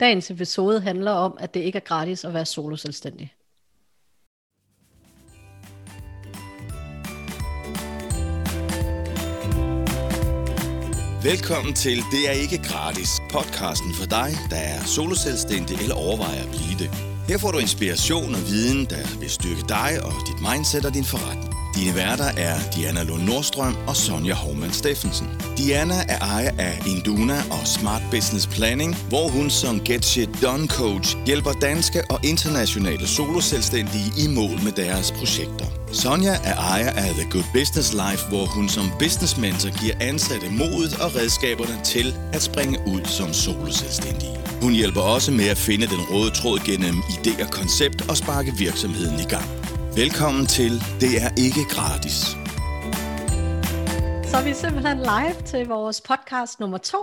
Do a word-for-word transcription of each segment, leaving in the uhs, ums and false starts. Dagens episode handler om, at det ikke er gratis at være soloselvstændig. Velkommen til Det er ikke gratis, podcasten for dig, der er soloselvstændig eller overvejer at blive det. Her får du inspiration og viden, der vil styrke dig og dit mindset og din forretning. Dine værter er Diana Lund Nordstrøm og Sonja Hovmand Steffensen. Diana er ejer af Induna og Smart Business Planning, hvor hun som Get Shit Done Coach hjælper danske og internationale soloselvstændige i mål med deres projekter. Sonja er ejer af The Good Business Life, hvor hun som business mentor giver ansatte modet og redskaberne til at springe ud som soloselvstændige. Hun hjælper også med at finde den røde tråd gennem idéer, koncept og sparke virksomheden i gang. Velkommen til Det er ikke gratis. Så er vi simpelthen live til vores podcast nummer to.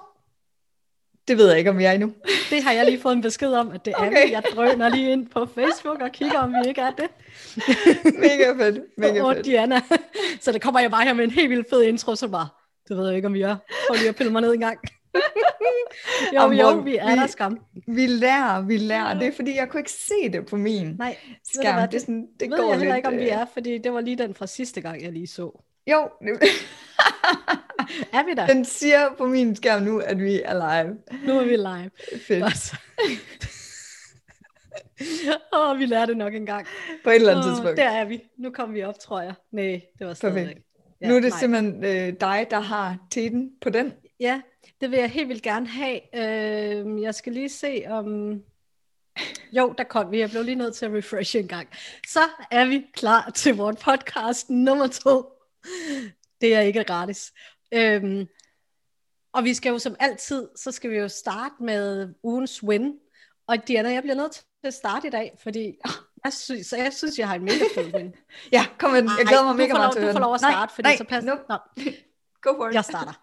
Det ved jeg ikke, om jeg er endnu. Det har jeg lige fået en besked om, at det okay. er vi. Jeg drøner lige ind på Facebook og kigger, om vi ikke er det. Mega fedt. Mega og fedt. Diana. Så der kommer jeg bare her med en helt vildt fed intro, så bare, det ved jeg ikke, om vi er. Prøv lige at pille mig ned en gang. jo, Amor, jo, vi er vi, der skam. Vi lærer, vi lærer. Det er fordi, jeg kunne ikke se det på min Nej, skam. Det, hvad, det, det, sådan, det ved går jeg heller ikke, om vi er, fordi det var lige den fra sidste gang, jeg lige så. Jo. Er vi der? Den siger på min skærm nu, at vi er live. Nu er vi live. Fedt. Altså. Åh, vi lærer det nok engang. På et eller andet Åh, tidspunkt. Der er vi. Nu kom vi op, tror jeg. Nej, det var stadigvæk. Ja, nu er det nej. simpelthen øh, dig, der har teten på den. Ja, det vil jeg helt vildt gerne have. Øh, jeg skal lige se om... Jo, der kom vi. Jeg blev lige nødt til at refreshe en gang. Så er vi klar til vores podcast nummer to. Det er ikke gratis. Øhm, og vi skal jo som altid, så skal vi jo starte med ugens win. Og Diana, jeg bliver nødt til at starte i dag, fordi jeg synes, så jeg, synes, jeg har en mega fed win. Ja, kom med den. Jeg glæder mig mega meget til. Du får lov at starte, nej, fordi nej, så passer det. No. Go for it. Jeg starter.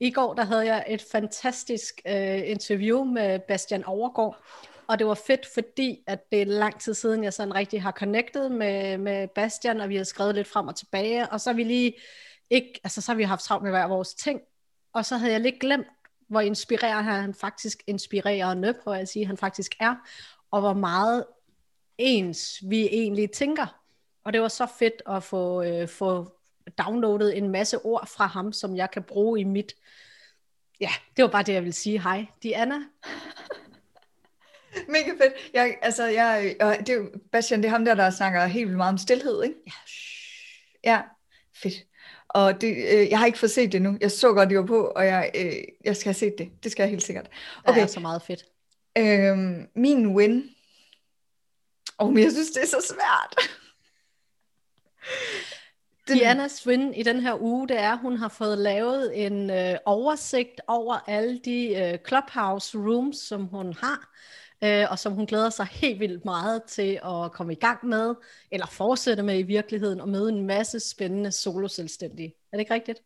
I går, der havde jeg et fantastisk øh, interview med Bastian Overgaard. Og det var fedt, fordi at det er lang tid siden, jeg sådan rigtig har connectet med, med Bastian, og vi har skrevet lidt frem og tilbage, og så har vi lige ikke, altså så har vi haft travlt med hver vores ting, og så havde jeg lidt glemt, hvor inspirerende han faktisk inspirerende, prøver jeg at sige, han faktisk er, og hvor meget ens vi egentlig tænker. Og det var så fedt at få, øh, få downloadet en masse ord fra ham, som jeg kan bruge i mit, ja, det var bare det, jeg ville sige. Hej, Diana. Mega fedt. Jeg, altså, jeg, det er jo, Bastian, det er ham der, der snakker helt vildt meget om stilhed, ikke? Ja, ja. Fedt. Og det, øh, jeg har ikke fået set det nu. Jeg så godt, det var på, og jeg, øh, jeg skal have set det. Det skal jeg helt sikkert. Okay. Det er så meget fedt. Øhm, min win. Åh, men jeg synes, det er så svært. Den... Dianas win i den her uge, det er, at hun har fået lavet en øh, oversigt over alle de øh, Clubhouse rooms, som hun har. Og som hun glæder sig helt vildt meget til at komme i gang med, eller fortsætte med i virkeligheden, og møde en masse spændende soloselvstændige. Er det ikke rigtigt?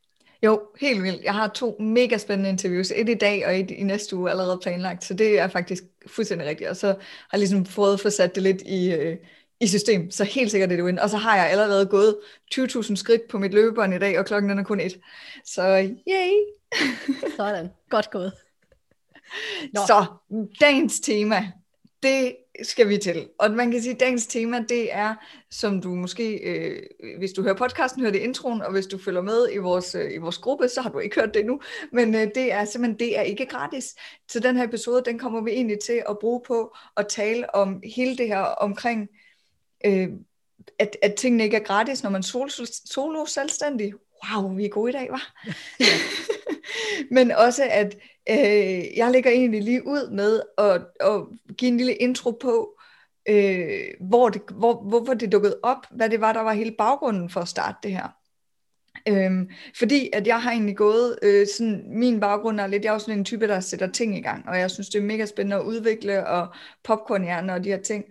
Jo, helt vildt. Jeg har to mega spændende interviews, et i dag og et i næste uge allerede planlagt, så det er faktisk fuldstændig rigtigt, og så har jeg ligesom fået få sat det lidt i, øh, i system, så helt sikkert det er win. Og så har jeg allerede gået tyve tusind skridt på mit løbebånd i dag, og klokken er kun et. Så yay! Sådan, godt gået. Nå. Så dagens tema, det skal vi til. Og man kan sige, at dagens tema, det er, som du måske, øh, hvis du hører podcasten, hører det introen, og hvis du følger med i vores, øh, i vores gruppe, så har du ikke hørt det endnu. Men øh, det er simpelthen, det er ikke gratis. Så den her episode, den kommer vi egentlig til at bruge på at tale om hele det her omkring, øh, at, at tingene ikke er gratis, når man solo, solo selvstændig. Wow, vi er gode i dag, hva'? Ja. Men også at øh, jeg lægger egentlig lige ud med at, at give en lille intro på, øh, hvor det, hvor, hvorfor det dukkede op, hvad det var, der var hele baggrunden for at starte det her. Øhm, fordi at jeg har egentlig gået, øh, sådan, min baggrund er lidt, jeg er jo sådan en type, der sætter ting i gang, og jeg synes, det er mega spændende at udvikle, og popcornhjerner og de her ting,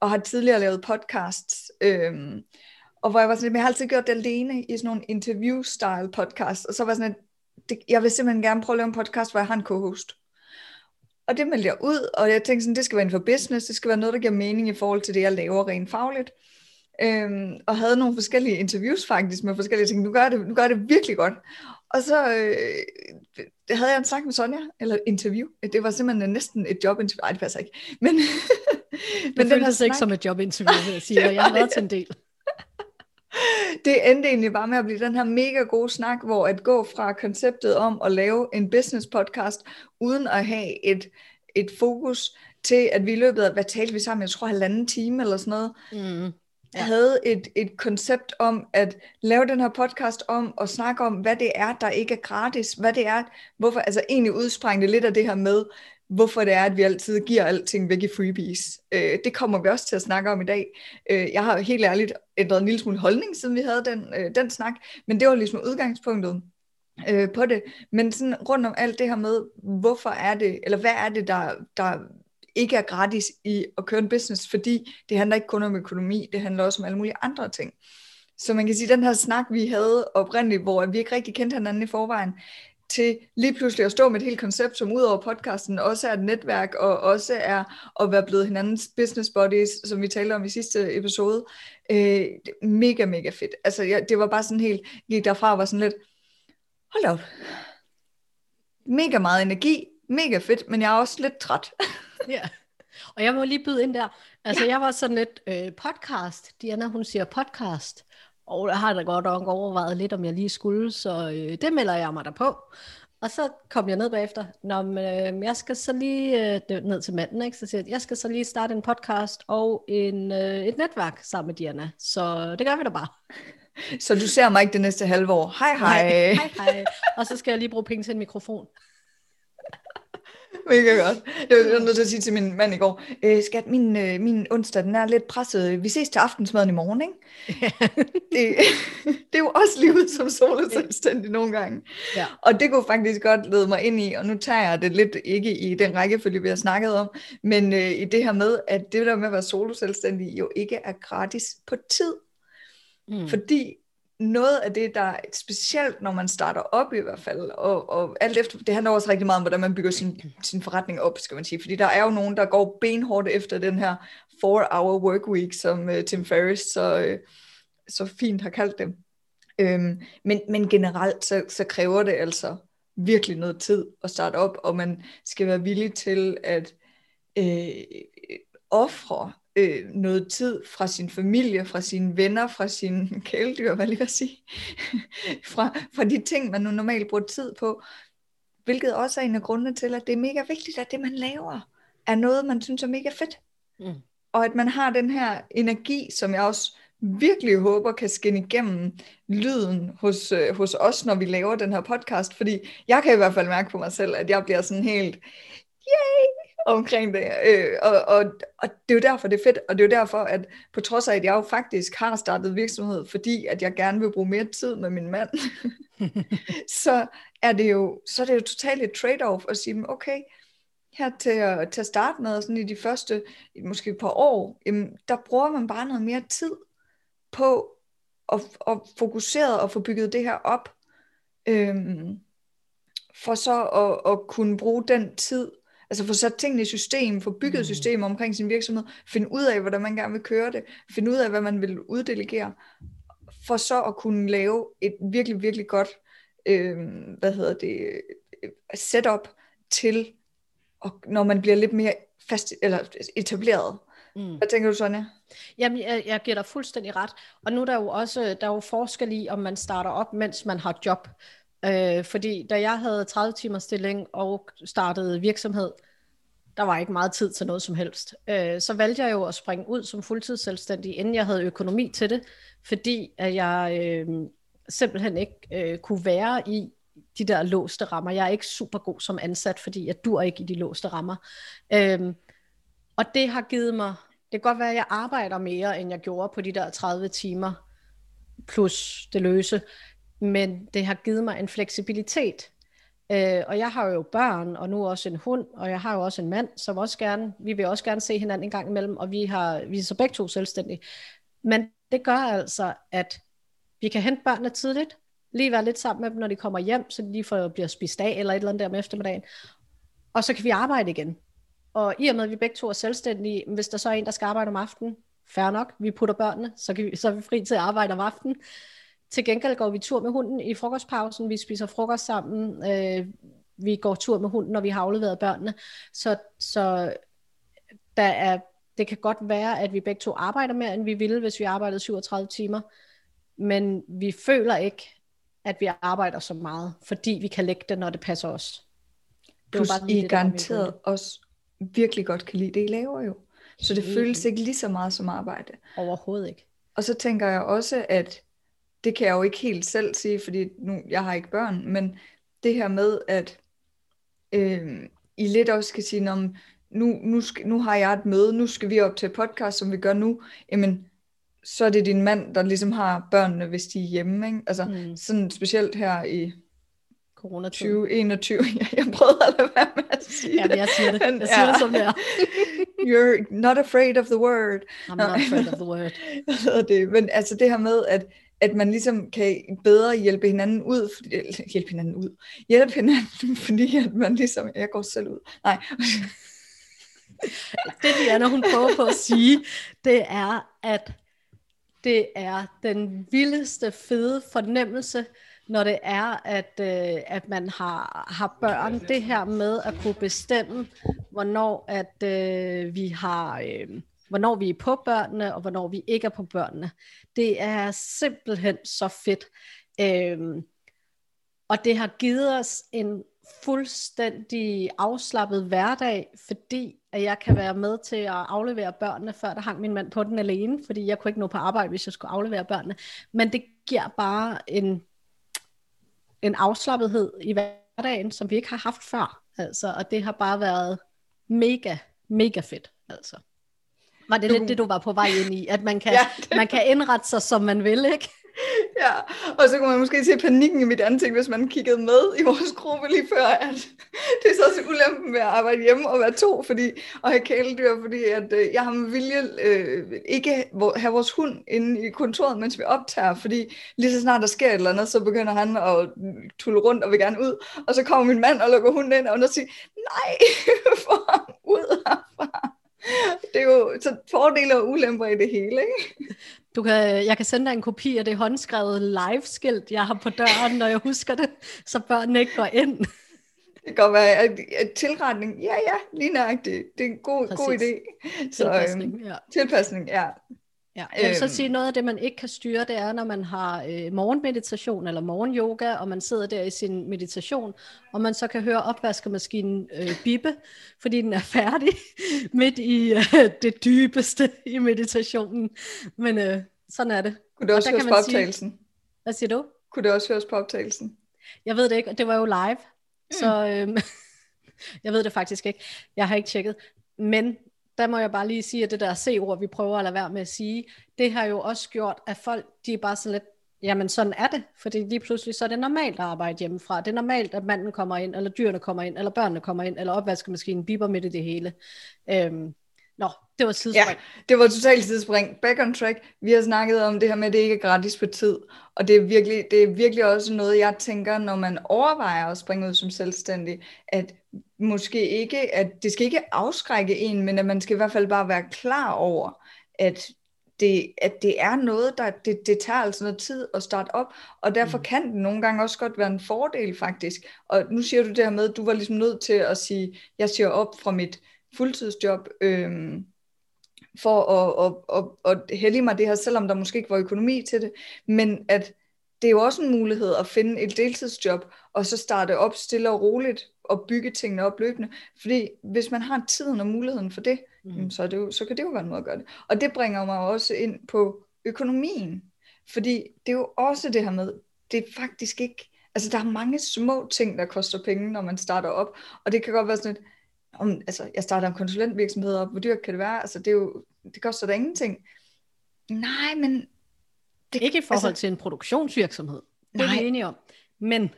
og har tidligere lavet podcasts, øh, og hvor jeg var sådan lidt, men jeg har altid gjort det alene i sådan nogle interview-style podcasts, og så var sådan et, det, jeg vil simpelthen gerne prøve at lave en podcast, hvor jeg har en co-host. Og det meldte jeg ud, og jeg tænkte sådan, det skal være inden for business, det skal være noget, der giver mening i forhold til det, jeg laver rent fagligt. øhm, og havde nogle forskellige interviews faktisk med forskellige ting. Nu gør det, nu gør det virkelig godt. Og så øh, havde jeg en snak med Sonja, eller interview. Det var simpelthen næsten et jobinterview. Nej, det passer ikke. Men, men den føltes snak... ikke som et jobinterview, vil jeg sige, og jeg har været til en del. Det endte egentlig bare med at blive den her mega gode snak, hvor at gå fra konceptet om at lave en business podcast, uden at have et, et fokus til, at vi i løbet af, hvad talte vi sammen, jeg tror halvanden time eller sådan noget, mm. Ja. Havde et, et koncept om at lave den her podcast om og snakke om, hvad det er, der ikke er gratis, hvad det er, hvorfor, altså egentlig udsprængte lidt af det her med, hvorfor det er, at vi altid giver alting væk i freebies. Øh, det kommer vi også til at snakke om i dag. Øh, jeg har helt ærligt ændret en lille smule holdning, siden vi havde den, øh, den snak, men det var ligesom udgangspunktet øh, på det. Men sådan rundt om alt det her med, hvorfor er det, eller hvad er det, der... der ikke er gratis i at køre en business, fordi det handler ikke kun om økonomi, det handler også om alle mulige andre ting. Så man kan sige, at den her snak, vi havde oprindeligt, hvor vi ikke rigtig kendte hinanden i forvejen, til lige pludselig at stå med et helt koncept, som ud over podcasten også er et netværk, og også er at være blevet hinandens business buddies, som vi talte om i sidste episode. Øh, mega, mega fedt. Altså, jeg, det var bare sådan helt, jeg gik derfra og var sådan lidt, hold op. Mega meget energi, mega fedt, men jeg er også lidt træt. Ja, og jeg må lige byde ind der. Altså, ja. Jeg var sådan lidt øh, podcast. Diana, hun siger podcast. Og jeg har da godt nok overvejet lidt, om jeg lige skulle, så øh, det melder jeg mig der på. Og så kom jeg ned bagefter. Nå, men øh, jeg skal så lige øh, ned til manden, ikke? Så siger jeg, jeg skal så lige starte en podcast og en, øh, et netværk sammen med Diana. Så det gør vi da bare. Så du ser mig ikke det næste halve år. Hej, hej. Hej, hej, hej. Og så skal jeg lige bruge penge til en mikrofon. Mega godt. Jeg var nødt til at sige til min mand i går, skat, min, min onsdag, den er lidt presset. Vi ses til aftensmaden i morgen, ikke? Ja. Det, det er jo også livet som soloselvstændig nogle gange. Ja. Og det kunne faktisk godt lede mig ind i, og nu tager jeg det lidt ikke i den rækkefølge, vi har snakket om, men øh, i det her med, at det der med at være soloselvstændig jo ikke er gratis på tid. Mm. Fordi noget af det, der er specielt, når man starter op i hvert fald, og, og alt efter, det handler også rigtig meget om, hvordan man bygger sin, sin forretning op, skal man sige. Fordi der er jo nogen, der går benhårdt efter den her four hour work week, som uh, Tim Ferriss så, uh, så fint har kaldt det. Øhm, men, men generelt, så, så kræver det altså virkelig noget tid at starte op, og man skal være villig til at øh, ofre Øh, noget tid fra sin familie, fra sine venner, fra sine kæledyr, hvad lige vil jeg sige, fra, fra de ting, man nu normalt bruger tid på, hvilket også er en af grundene til, at det er mega vigtigt, at det man laver, er noget, man synes er mega fedt. Mm. Og at man har den her energi, som jeg også virkelig håber kan skinne igennem lyden hos, øh, hos os, når vi laver den her podcast, fordi jeg kan i hvert fald mærke på mig selv, at jeg bliver sådan helt, yay! Omkring det, øh, og, og, og det er jo derfor, det er fedt, og det er jo derfor, at på trods af, at jeg jo faktisk har startet virksomhed, fordi at jeg gerne vil bruge mere tid med min mand, så er det jo, så er det jo totalt et trade-off at sige, okay, her til at, til at starte med, sådan i de første, måske et par år, jamen, der bruger man bare noget mere tid på at, at fokusere og få bygget det her op, øhm, for så at, at kunne bruge den tid, altså få sat tingene i system, få bygget systemer omkring sin virksomhed, finde ud af, hvordan man gerne vil køre det, finde ud af, hvad man vil uddelegere, for så at kunne lave et virkelig, virkelig godt øh, hvad hedder det, setup til, og når man bliver lidt mere fast, eller etableret. Mm. Hvad tænker du, Sonja? Jamen, jeg, jeg giver dig fuldstændig ret. Og nu er der jo også der er jo forskel i, om man starter op, mens man har job. Øh, fordi da jeg havde tredive timers stilling og startede virksomhed, der var ikke meget tid til noget som helst. Øh, så valgte jeg jo at springe ud som fuldtidsselvstændig, inden jeg havde økonomi til det, fordi at jeg øh, simpelthen ikke øh, kunne være i de der låste rammer. Jeg er ikke super god som ansat, fordi jeg dur ikke i de låste rammer. Øh, og det har givet mig, det kan godt være, at jeg arbejder mere, end jeg gjorde på de der tredive timer, plus det løse. Men det har givet mig en fleksibilitet. Øh, og jeg har jo børn, og nu også en hund, og jeg har jo også en mand, som også gerne, vi vil også gerne se hinanden en gang imellem, og vi, har, vi er så begge to selvstændige. Men det gør altså, at vi kan hente børnene tidligt, lige være lidt sammen med dem, når de kommer hjem, så de lige får, bliver spist af, eller et eller andet der om eftermiddagen. Og så kan vi arbejde igen. Og i og med, at vi begge to er selvstændige, hvis der så er en, der skal arbejde om aftenen, fair nok, vi putter børnene, så, kan vi, så er vi fri til at arbejde om aftenen. Til gengæld går vi tur med hunden i frokostpausen, vi spiser frokost sammen, øh, vi går tur med hunden, når vi har afleveret børnene. Så, så der er, det kan godt være, at vi begge to arbejder mere, end vi ville, hvis vi arbejdede syvogtredive timer. Men vi føler ikke, at vi arbejder så meget, fordi vi kan lægge det, når det passer os. Plus I garanteret også virkelig godt kan lide det, I laver jo. Så det føles ikke lige så meget som arbejde. Overhovedet ikke. Og så tænker jeg også, at det kan jeg jo ikke helt selv sige, fordi nu jeg har ikke børn, men det her med, at øh, I lidt også skal sige, når nu, nu, skal, nu har jeg et møde, nu skal vi op til podcast, som vi gør nu, jamen, så er det din mand, der ligesom har børnene, hvis de er hjemme, ikke? Altså mm. sådan specielt her i coronatiden. tyve enogtyve, ja, jeg prøvede at lade være med at sige det. Jamen, jeg siger det, jeg siger ja. det som det er. You're not afraid of the word. I'm not afraid of the word. Det. Men altså det her med, at at man ligesom kan bedre hjælpe hinanden ud, fordi, hjælpe hinanden ud, hjælpe hinanden, fordi at man ligesom, jeg går selv ud, nej. Det Diana, hun prøver på at sige, det er, at det er den vildeste fede fornemmelse, når det er, at, øh, at man har, har børn, det her med at kunne bestemme, hvornår, at, øh, vi har... Øh, hvornår vi er på børnene, og hvornår vi ikke er på børnene. Det er simpelthen så fedt. Øhm, og det har givet os en fuldstændig afslappet hverdag, fordi at jeg kan være med til at aflevere børnene, før der hang min mand på den alene, fordi jeg kunne ikke nå på arbejde, hvis jeg skulle aflevere børnene. Men det giver bare en, en afslappethed i hverdagen, som vi ikke har haft før. Altså, og det har bare været mega, mega fedt. Altså. Var det du... lidt det, du var på vej ind i? At man kan, ja, det... man kan indrette sig, som man vil, ikke? Ja, og så kunne man måske se panikken i mit ansigt, hvis man kiggede med i vores gruppe lige før, at det er så også ulempen ved at arbejde hjemme og være to, fordi, og have kæledyr, fordi at, øh, jeg har med vilje øh, ikke have vores hund inde i kontoret, mens vi optager, fordi lige så snart der sker et eller andet, så begynder han at tulle rundt og vil gerne ud, og så kommer min mand og lukker hunden ind, og hun siger, nej, få ham ud herfra. Det er jo så fordele og ulemper i det hele, ikke? Du kan, jeg kan sende dig en kopi af det håndskrevet live-skilt, jeg har på døren, når jeg husker det, så børnene ikke går ind. Det kan godt være, at tilretning, ja ja, lige nøjagtigt, det er en god, god idé. Så, tilpasning, ja. Tilpasning, ja. Ja, jeg vil så sige, noget af det, man ikke kan styre, det er, når man har øh, morgenmeditation eller morgenyoga, og man sidder der i sin meditation, og man så kan høre opvaskemaskinen øh, bippe, fordi den er færdig midt i øh, det dybeste i meditationen. Men øh, sådan er det. Kunne det også og høres på optagelsen? Sige, hvad siger du? Kunne det også høres på optagelsen? Jeg ved det ikke, og det var jo live, mm. så øh, jeg ved det faktisk ikke. Jeg har ikke tjekket, men... der må jeg bare lige sige, at det der C-ord, vi prøver at lade være med at sige, det har jo også gjort, at folk, de er bare sådan lidt, jamen sådan er det, fordi lige pludselig, så er det normalt at arbejde hjemmefra, det er normalt, at manden kommer ind, eller dyrene kommer ind, eller børnene kommer ind, eller opvaskemaskinen biber midt i det hele. Øhm, nå, det var sidespring. Ja, det var totalt sidespring. Back on track. Vi har snakket om det her med, at det ikke er gratis på tid, og det er virkelig, det er virkelig også noget, jeg tænker, når man overvejer at springe ud som selvstændig, at måske ikke, at det skal ikke afskrække en, men at man skal i hvert fald bare være klar over, at det, at det er noget, der det, det tager altså noget tid at starte op, og derfor kan det nogle gange også godt være en fordel faktisk. Og nu siger du det her med, at du var ligesom nødt til at sige, jeg siger op fra mit fuldtidsjob, øh, for at, at, at, at hælde mig det her, selvom der måske ikke var økonomi til det, men at det er jo også en mulighed at finde et deltidsjob, og så starte op stille og roligt, og bygge tingene op løbende. Fordi hvis man har tiden og muligheden for det, mm. så, er det jo, så kan det jo være en måde at gøre det. Og det bringer mig også ind på økonomien. Fordi det er jo også det her med, det er faktisk ikke... Altså der er mange små ting, der koster penge, når man starter op. Og det kan godt være sådan et... Om, altså jeg starter en konsulentvirksomhed op, hvor dyrt kan det være? Altså det, er jo, det koster da ingenting. Nej, men... Det, ikke i forhold altså, til en produktionsvirksomhed. Det er vi enige om. Men...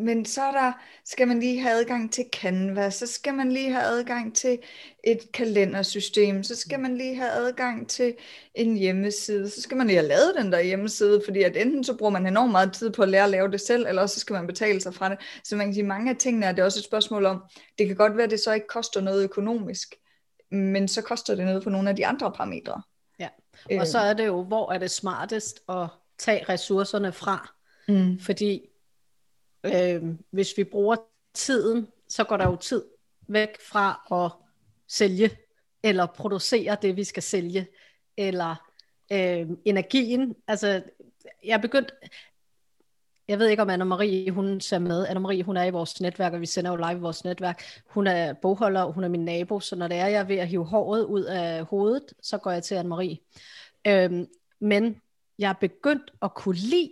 Men så der, skal man lige have adgang til Canva, så skal man lige have adgang til et kalendersystem, så skal man lige have adgang til en hjemmeside, så skal man lige have lavet den der hjemmeside, fordi at enten så bruger man enormt meget tid på at lære at lave det selv, eller så skal man betale sig fra det. Så man kan sige, mange af tingene er det også et spørgsmål om, det kan godt være, at det så ikke koster noget økonomisk, men så koster det noget på nogle af de andre parametre. Ja. Øh. Og så er det jo, hvor er det smartest at tage ressourcerne fra. Mm. Fordi øh, hvis vi bruger tiden, så går der jo tid væk fra at sælge, eller producere det, vi skal sælge, eller øh, energien. Altså, jeg er begyndt... Jeg ved ikke, om Anna-Marie, hun ser med. Anna-Marie, hun er i vores netværk, og vi sender jo live i vores netværk. Hun er bogholder, og hun er min nabo, så når det er, jeg er ved at hive håret ud af hovedet, så går jeg til Anna-Marie. Øhm, men jeg er begyndt at kunne lide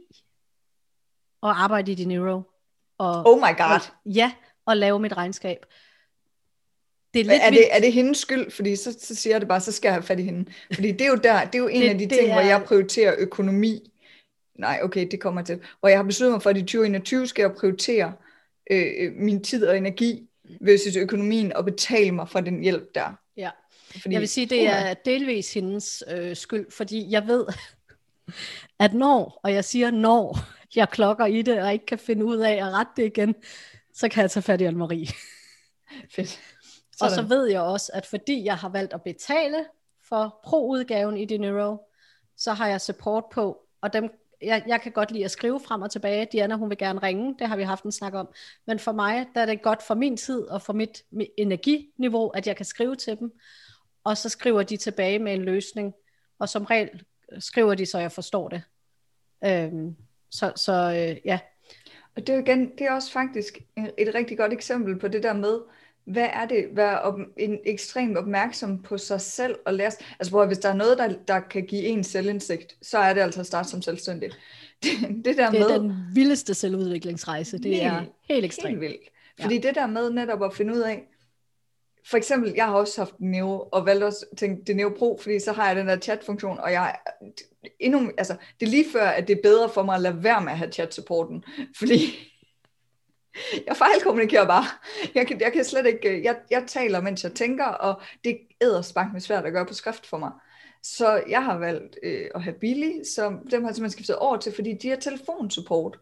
at arbejde i Dinero. Og, oh my god. Og, ja, og lave mit regnskab. Det er, lidt er, det, er det hendes skyld? Fordi så, så siger jeg det bare, så skal jeg have fat i hende. Fordi det er jo, der, det er jo en det, af de ting, er... hvor jeg prioriterer økonomi. Nej, okay, det kommer til. Og jeg har besluttet mig for, at i tyve enogtyve skal jeg prioritere øh, min tid og energi versus økonomien og betale mig for den hjælp der. Ja, fordi, jeg vil sige, det er delvis hendes øh, skyld, fordi jeg ved, at når, og jeg siger når, jeg klokker i det og ikke kan finde ud af at rette det igen, så kan jeg tage fat i Anne-Marie. Fedt. Og så ved jeg også, at fordi jeg har valgt at betale for pro-udgaven i Dinero, så har jeg support på, og dem Jeg, jeg kan godt lide at skrive frem og tilbage. Diana, hun vil gerne ringe, det har vi haft en snak om. Men for mig, der er det godt for min tid og for mit, mit energiniveau, at jeg kan skrive til dem. Og så skriver de tilbage med en løsning. Og som regel skriver de, så jeg forstår det. Øhm, så så øh, ja. Og det er, igen, det er også faktisk et rigtig godt eksempel på det der med, hvad er det, være op, en, ekstremt opmærksom på sig selv og lære, altså bror, hvis der er noget, der, der kan give en selvindsigt, så er det altså at starte som selvstændig. Det, det, der det er med, den vildeste selvudviklingsrejse, det helt, er helt ekstremt. Helt vildt. Fordi ja. Det der med netop at finde ud af, for eksempel, jeg har også haft Neo, og valgte også at tænke, det er Neo Pro, fordi så har jeg den der chat-funktion, og jeg endnu, altså, det er lige før, at det er bedre for mig at lade være med at have chat-supporten, fordi... Jeg fejlkommunikerer bare. Jeg kan, jeg kan slet ikke... Jeg, jeg taler, mens jeg tænker, og det æder spank med svært at gøre på skrift for mig. Så jeg har valgt øh, at have Billy, som dem har jeg simpelthen skiftet over til, fordi de har telefonsupport.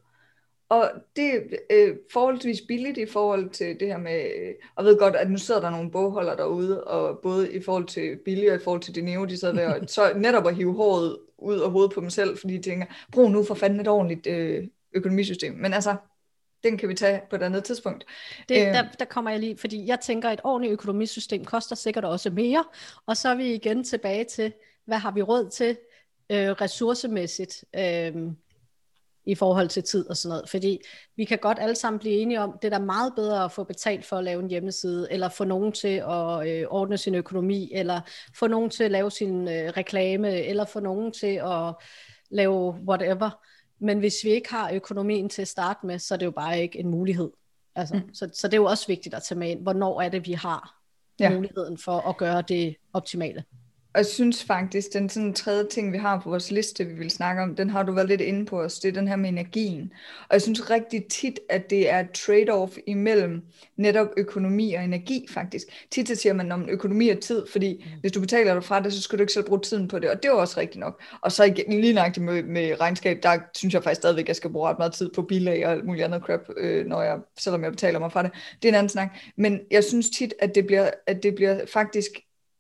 Og det er øh, forholdsvis billigt i forhold til det her med... Øh, og ved godt, at nu sidder der nogle bogholder derude, og både i forhold til Billy og i forhold til Dinero, de sidder der så netop at hive håret ud af hovedet på dem selv, fordi de tænker, brug nu for fanden et ordentligt øh, økonomisystem. Men altså... Den kan vi tage på et andet tidspunkt. Det, der, der kommer jeg lige, fordi jeg tænker, at et ordentligt økonomisystem koster sikkert også mere, og så er vi igen tilbage til, hvad har vi råd til øh, ressourcemæssigt øh, i forhold til tid og sådan noget. Fordi vi kan godt alle sammen blive enige om, det er da meget bedre at få betalt for at lave en hjemmeside, eller få nogen til at øh, ordne sin økonomi, eller få nogen til at lave sin øh, reklame, eller få nogen til at lave whatever. Men hvis vi ikke har økonomien til at starte med, så er det jo bare ikke en mulighed. Altså, mm. så, så det er jo også vigtigt at tage med ind, hvornår er det, vi har ja. muligheden for at gøre det optimale. Og jeg synes faktisk, den sådan tredje ting, vi har på vores liste, vi vil snakke om, den har du været lidt inde på os, det er den her med energien. Og jeg synes rigtig tit, at det er trade-off imellem netop økonomi og energi faktisk. Tit så siger man om økonomi og tid, fordi hvis du betaler dig fra det, så skal du ikke selv bruge tiden på det, og det er også rigtigt nok. Og så igen, lige nøjagtigt med, med regnskab, der synes jeg faktisk stadigvæk, at jeg skal bruge ret meget tid på bilag og alt muligt andet crap, øh, når jeg, selvom jeg betaler mig fra det. Det er en anden snak. Men jeg synes tit, at det bliver, at det bliver faktisk...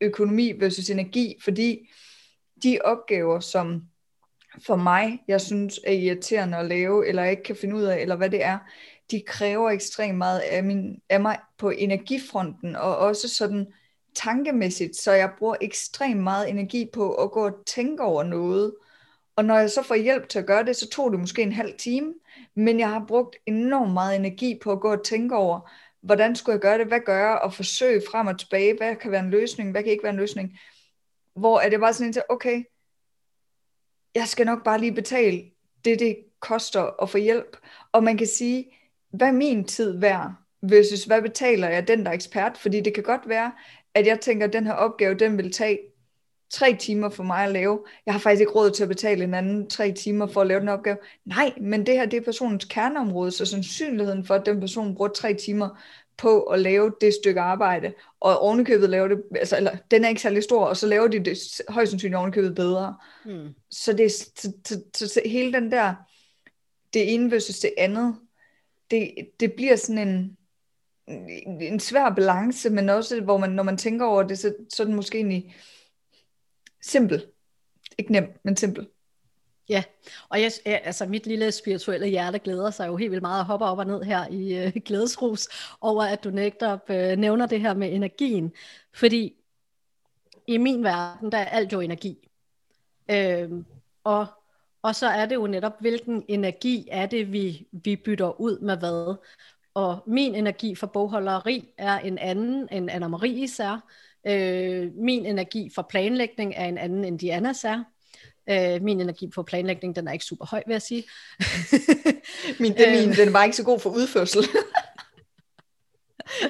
økonomi versus energi, fordi de opgaver, som for mig, jeg synes er irriterende at lave, eller ikke kan finde ud af, eller hvad det er, de kræver ekstremt meget af, min, af mig på energifronten, og også sådan tankemæssigt, så jeg bruger ekstremt meget energi på at gå og tænke over noget, og når jeg så får hjælp til at gøre det, så tog det måske en halv time, men jeg har brugt enormt meget energi på at gå og tænke over, hvordan skulle jeg gøre det, hvad gør jeg, og forsøge frem og tilbage, hvad kan være en løsning, hvad kan ikke være en løsning, hvor er det bare sådan en til, okay, jeg skal nok bare lige betale det, det koster at få hjælp, og man kan sige, hvad er min tid værd, versus hvad betaler jeg den, der er ekspert, fordi det kan godt være, at jeg tænker, at den her opgave, den vil tage tre timer for mig at lave, jeg har faktisk ikke råd til at betale en anden tre timer for at lave den opgave, nej, men det her, det er personens kerneområde, så sandsynligheden for, at den person bruger tre timer på at lave det stykke arbejde, og ovenikøbet laver det, altså, eller den er ikke særlig stor, og så laver de det højst sandsynligt ovenikøbet bedre, mm. så, det, så, så, så, så hele den der, det ene versus det andet, det, det bliver sådan en, en svær balance, men også, hvor man, når man tænker over det, så, så er den måske egentlig simpel. Ikke nem, men simpel. Ja, og jeg, altså mit lille spirituelle hjerte glæder sig jo helt vildt meget og hopper op og ned her i øh, glædesrus over, at du netop øh, nævner det her med energien. Fordi i min verden, der er alt jo energi. Øh, og, og så er det jo netop, hvilken energi er det, vi, vi bytter ud med hvad. Og min energi for bogholderi er en anden end Anna-Maries er. Øh, min energi for planlægning er en anden end Dianas er. Øh, min energi for planlægning, den er ikke super høj, vil jeg sige. min, det, min, den var ikke så god for udførsel.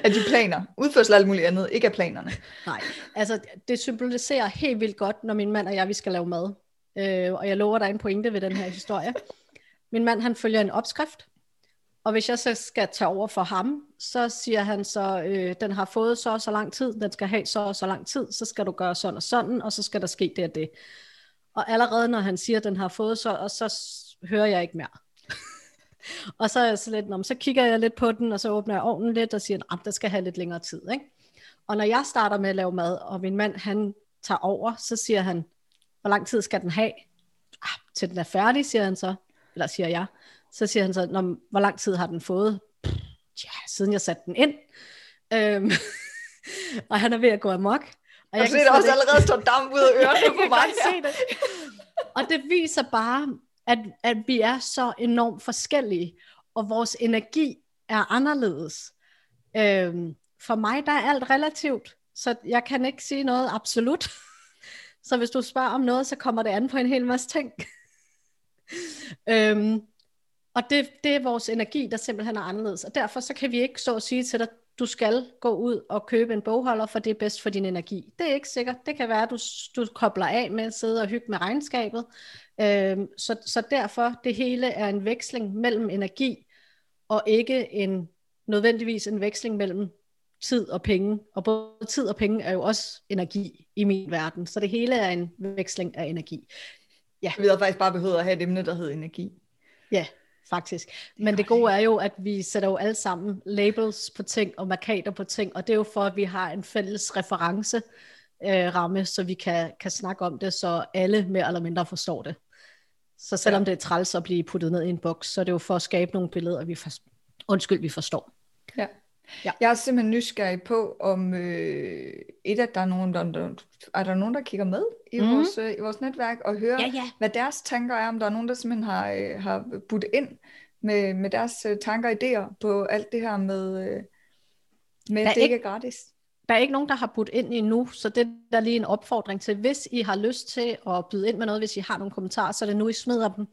Af de planer. Udførsel og alt muligt andet, ikke af planerne. Nej, altså det symboliserer helt vildt godt, når min mand og jeg, vi skal lave mad. Øh, og jeg lover dig en pointe ved den her historie. Min mand, han følger en opskrift. Og hvis jeg så skal tage over for ham, så siger han så, øh, den har fået så og så lang tid, den skal have så og så lang tid, så skal du gøre sådan og sådan, og så skal der ske det og det. Og allerede når han siger, at den har fået så, og så hører jeg ikke mere. Og så, er jeg så, lidt, nå, så kigger jeg lidt på den, og så åbner jeg ovnen lidt og siger, at der skal have lidt længere tid. Ikke? Og når jeg starter med at lave mad, og min mand han tager over, så siger han, hvor lang tid skal den have? Ah, til den er færdig, siger han så. Eller siger jeg. Så siger han så, nå, hvor lang tid har den fået? Pff, ja, siden jeg satte den ind. Øhm, og han er ved at gå amok. Og jeg, jeg kan se, der også det. Allerede står damp ud af ørerne på mig. Se det. Og det viser bare, at, at vi er så enormt forskellige, og vores energi er anderledes. Øhm, for mig, der er alt relativt, så jeg kan ikke sige noget absolut. Så hvis du spørger om noget, så kommer det an på en hel masse ting. øhm, og det, det er vores energi, der simpelthen er anderledes. Og derfor så kan vi ikke så at sige til dig, du skal gå ud og købe en bogholder, for det er bedst for din energi. Det er ikke sikkert. Det kan være, at du, du kobler af med at sidde og hygge med regnskabet. Øhm, så, så derfor, det hele er en veksling mellem energi, og ikke en nødvendigvis en veksling mellem tid og penge. Og både tid og penge er jo også energi i min verden. Så det hele er en veksling af energi. Ja. Vi har faktisk bare behøvet at have et emne, der hedder energi. Ja. Faktisk. Men det gode er jo, at vi sætter jo alle sammen labels på ting og markader på ting, og det er jo for, at vi har en fælles referenceramme, øh, så vi kan, kan snakke om det, så alle mere eller mindre forstår det. Så selvom ja. Det er træls at blive puttet ned i en boks, så er det jo for at skabe nogle billeder, vi for... undskyld, vi forstår. Ja. Ja. Jeg er simpelthen nysgerrig på, om øh, et, at der er nogen, der, er der nogen, der kigger med i, mm. vores, øh, i vores netværk og hører, ja, ja. Hvad deres tanker er, om der er nogen, der simpelthen har, øh, har budt ind med, med deres øh, tanker og idéer på alt det her med, øh, med det ikke er gratis. Der er ikke nogen, der har budt ind endnu, så det er der lige en opfordring til. Hvis I har lyst til at byde ind med noget, hvis I har nogle kommentarer, så er det nu, I smider dem.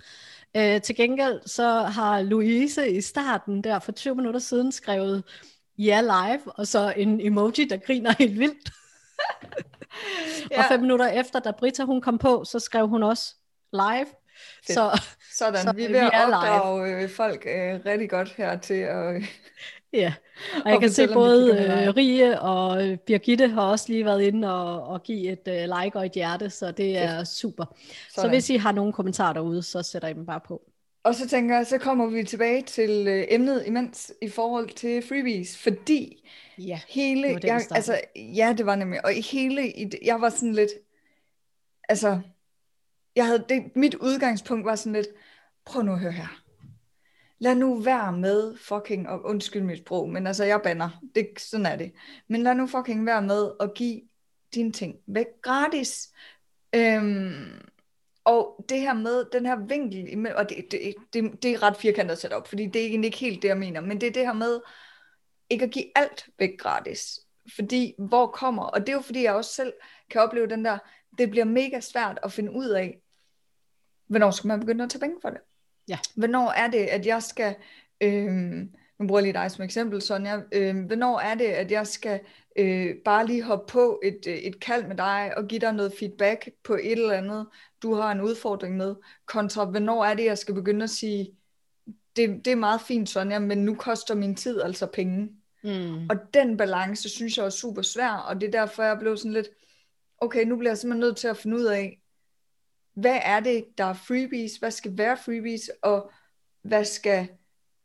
Øh, til gengæld så har Louise i starten der for tyve minutter siden skrevet, ja, live, og så en emoji, der griner helt vildt. ja. Og fem minutter efter, da Brita hun kom på, så skrev hun også live. Så, Sådan, så, vi er ved at opdrage folk øh, rigtig godt her til at... ja, og jeg kan se både øh, Rie og Birgitte har også lige været inde og, og give et øh, like og et hjerte, så det er Fedt. Super. Sådan. Så hvis I har nogle kommentarer derude, så sætter I dem bare på. Og så tænker jeg, så kommer vi tilbage til øh, emnet imens i forhold til freebies, fordi ja, hele, det jeg, altså, ja, det var nemlig, og i hele, i, jeg var sådan lidt, altså, jeg havde, det, mit udgangspunkt var sådan lidt, prøv nu at høre her, lad nu være med fucking, og undskyld mit sprog, men altså, jeg bander, det, sådan er det, men lad nu fucking være med at give dine ting væk gratis, øhm, og det her med, den her vinkel, og det, det, det, det er ret firkantet at sætte op, fordi det er egentlig ikke helt det, jeg mener, men det er det her med, ikke at give alt væk gratis, fordi hvor kommer, og det er jo fordi, jeg også selv kan opleve den der, det bliver mega svært at finde ud af, hvornår skal man begynde at tage penge for det? Ja. Hvornår er det, at jeg skal, øh, nu bruger jeg lige dig som eksempel, Sonja, øh, hvornår er det, at jeg skal øh, bare lige hoppe på et, et kald med dig, og give dig noget feedback på et eller andet, du har en udfordring med, kontra hvornår er det, jeg skal begynde at sige, det, det er meget fint, Sonja, men nu koster min tid altså penge. Mm. Og den balance, synes jeg er super svær, og det er derfor, jeg blev sådan lidt, okay, nu bliver jeg simpelthen nødt til at finde ud af, hvad er det, der er freebies, hvad skal være freebies, og hvad skal,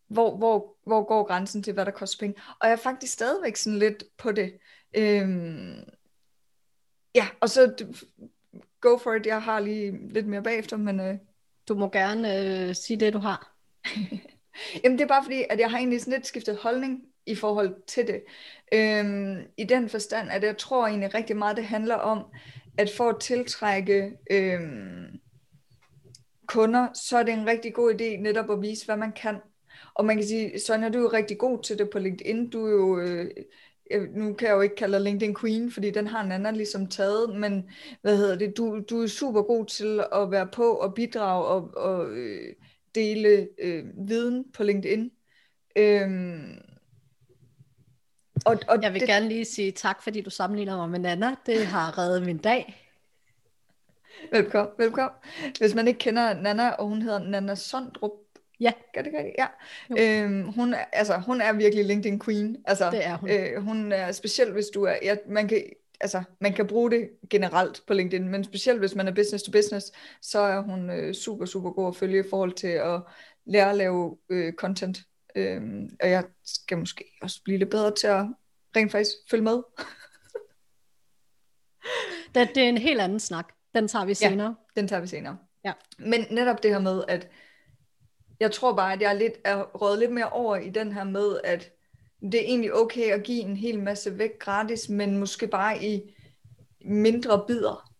hvor, hvor, hvor går grænsen til, hvad der koster penge. Og jeg er faktisk stadigvæk sådan lidt på det. Øhm, ja, og så... go for it. Jeg har lige lidt mere bagefter, men... Øh... Du må gerne øh, sige det, du har. Jamen, det er bare fordi, at jeg har egentlig sådan lidt skiftet holdning i forhold til det. Øhm, I den forstand, at jeg tror egentlig rigtig meget, det handler om, at for at tiltrække øhm, kunder, så er det en rigtig god idé netop at vise, hvad man kan. Og man kan sige, Sonja, du er jo rigtig god til det på LinkedIn. Du er jo... Øh, nu kan jeg jo ikke kalde dig LinkedIn Queen, fordi den har en anden ligesom taget, men hvad hedder det, du, du er super god til at være på og bidrage og, og øh, dele øh, viden på LinkedIn. Øhm, og, og jeg vil det... gerne lige sige tak, fordi du sammenligner mig med Nana. Det har reddet min dag. Velkommen, velkommen. Hvis man ikke kender Nana, og hun hedder Nana Sundrup. Ja, gør det, gør det. Ja. Øhm, hun, er, altså, hun er virkelig LinkedIn Queen. Altså, det er hun. Øh, hun er specielt, hvis du er... Ja, man, kan, altså, man kan bruge det generelt på LinkedIn, men specielt hvis man er business to business, så er hun øh, super, super god at følge i forhold til at lære at lave øh, content. Øhm, og jeg skal måske også blive lidt bedre til at rent faktisk følge med. det, det er en helt anden snak. Den tager vi senere. Ja, den tager vi senere. Ja. Men netop det her med, at jeg tror bare, at jeg er, lidt, er røget lidt mere over i den her med, at det er egentlig okay at give en hel masse væk gratis, men måske bare i mindre bidder.